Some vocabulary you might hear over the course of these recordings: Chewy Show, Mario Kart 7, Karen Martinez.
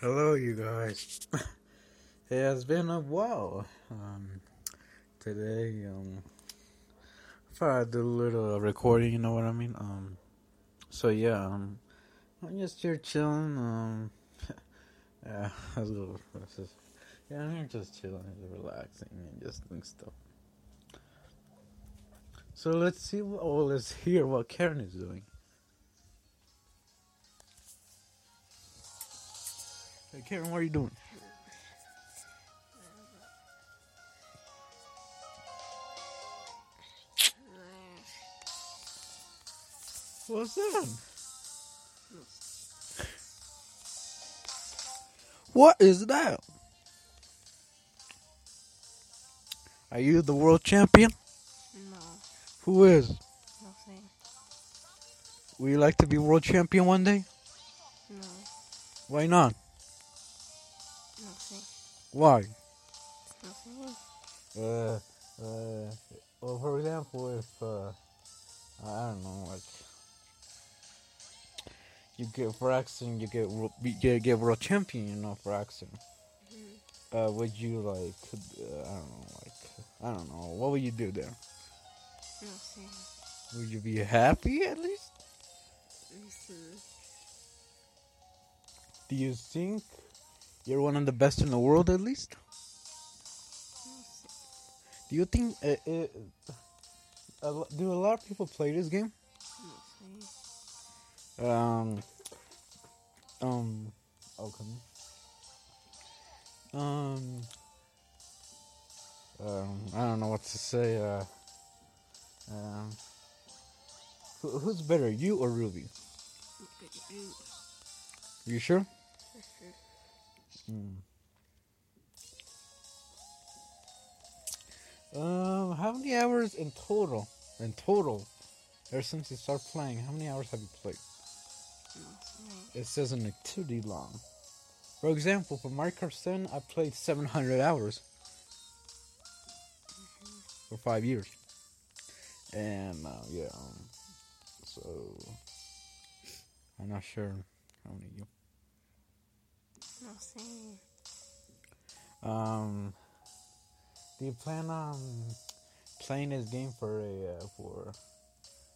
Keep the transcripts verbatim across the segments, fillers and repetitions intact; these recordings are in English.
Hello, you guys. It has been a while. Um, today, um, I thought I'd do a little recording, you know what I mean? Um, so yeah, um, I'm just here chilling. Um, yeah, that's good. That's just, yeah, I'm here just chilling, just relaxing, and just doing stuff. So let's see, what, oh, let's hear what Karen is doing. Hey, Karen, what are you doing? What's that? What is that? Are you the world champion? No. Who is? Nothing. Would you like to be world champion one day? No. Why not? Nothing. Why? Nothing. Uh, uh, well, for example, if, uh, I don't know, like, you get for accident, you get, you get world champion, you know, for accident. Mm-hmm. Uh, would you, like, uh, I don't know, like, I don't know, what would you do there? Nothing. Would you be happy, at least? Nothing. Do you think you're one of the best in the world, at least? Do you think... Uh, it, uh, do a lot of people play this game? Um... Um... Okay. Um... Um... I don't know what to say, uh... Um... Who, who's better, you or Ruby? You sure? Mm. Um, how many hours in total? In total, ever since you start playing, how many hours have you played? It says an activity long. For example, for Mario Kart seven, I played seven hundred hours mm-hmm. for five years. And uh, yeah, um, so I'm not sure how many you. Nothing. Um, do you plan on playing this game for a uh, for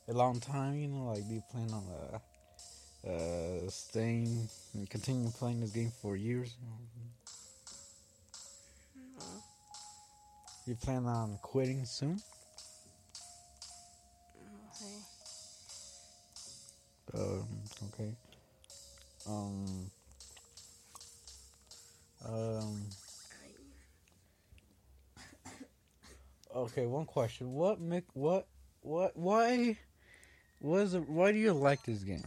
a long time? You know, like do you plan on uh, uh staying and continue playing this game for years? No. You plan on quitting soon? Nothing. Um. Okay. Um. Um. Okay, one question. What make what what why was why do you like this game?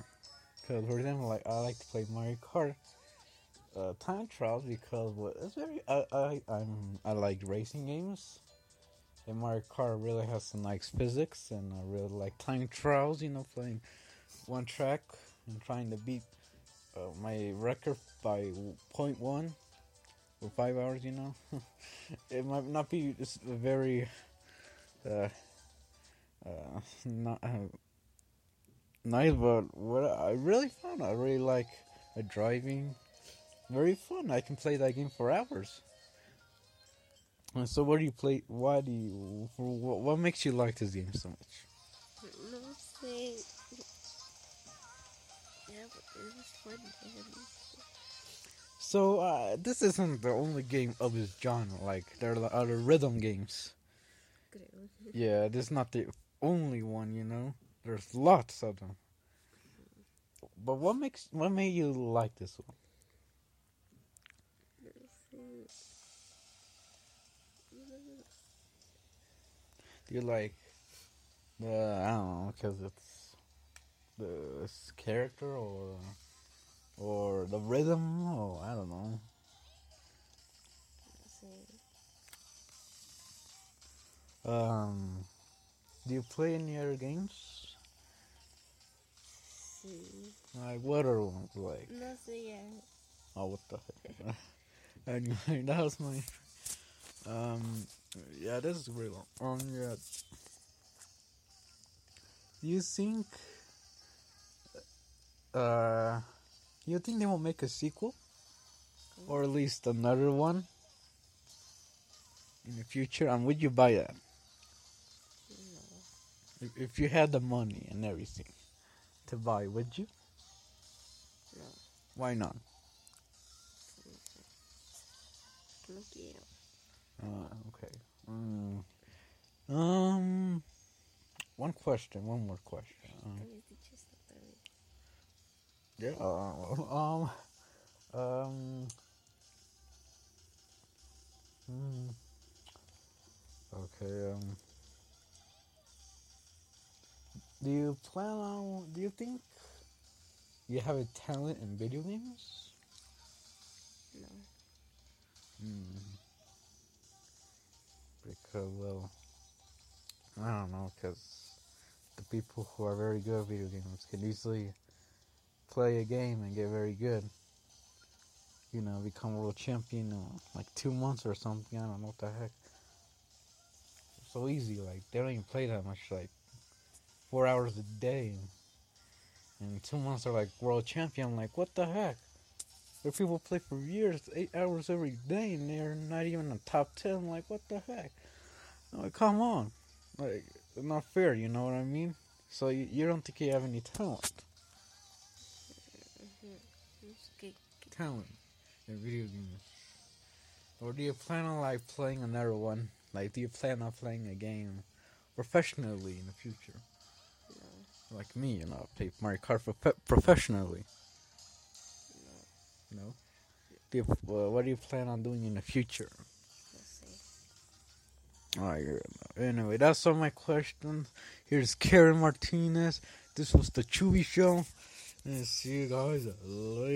Because for example, like I like to play Mario Kart uh, Time Trials because what it's very I I I'm, I like racing games, and Mario Kart really has some nice physics, and I really like Time Trials. You know, playing one track and trying to beat uh, my record by point one. For five hours, you know, it might not be very, uh, uh, not uh, nice, but what I really found, I really like uh, driving, very fun. I can play that game for hours. And so, what do you play? Why do you? What, what makes you like this game so much? Nothing. Yeah, but it was fun. So, uh, this isn't the only game of this genre, like, there are other rhythm games. Yeah, this is not the only one, you know? There's lots of them. But what makes, what made you like this one? Do you like, uh, I don't know, because it's the character or... Or the rhythm, or I don't know. Um, do you play any other games? See. Like what are ones like? Nothing yet. Oh, what the heck! Anyway, that was my. Um, yeah, this is really long. Um, yeah. Do you think? Uh. You think they will make a sequel? or at least another one in the future? And would you buy that? No. If you had the money and everything to buy, would you? No. Why not? No quiero. Ah, okay. Mm. Um, one question, one more question. Um, yeah. Um. Um. Mm. Okay. Um. Do you plan on? Do you think you have a talent in video games? No. Hmm. Because, well, I don't know, because the people who are very good at video games can easily play a game and get very good. You know, become world champion in like two months or something. I don't know what the heck. It's so easy, like, they don't even play that much, like, four hours a day. And two months they're like world champion. Like, what the heck? Where people play for years, eight hours every day, and they're not even in the top ten. Like, what the heck? Like, come on. Like, it's not fair, you know what I mean? So you, you don't think you have any talent? Talent in video games. Or do you plan on, like, playing another one? Like, do you plan on playing a game professionally in the future? No. Like me, you know, play Mario Kart professionally. No. Do you, uh, what do you plan on doing in the future? We'll see. All right. Anyway, that's all my questions. Here's Karen Martinez. This was the Chewy Show. And see you guys later.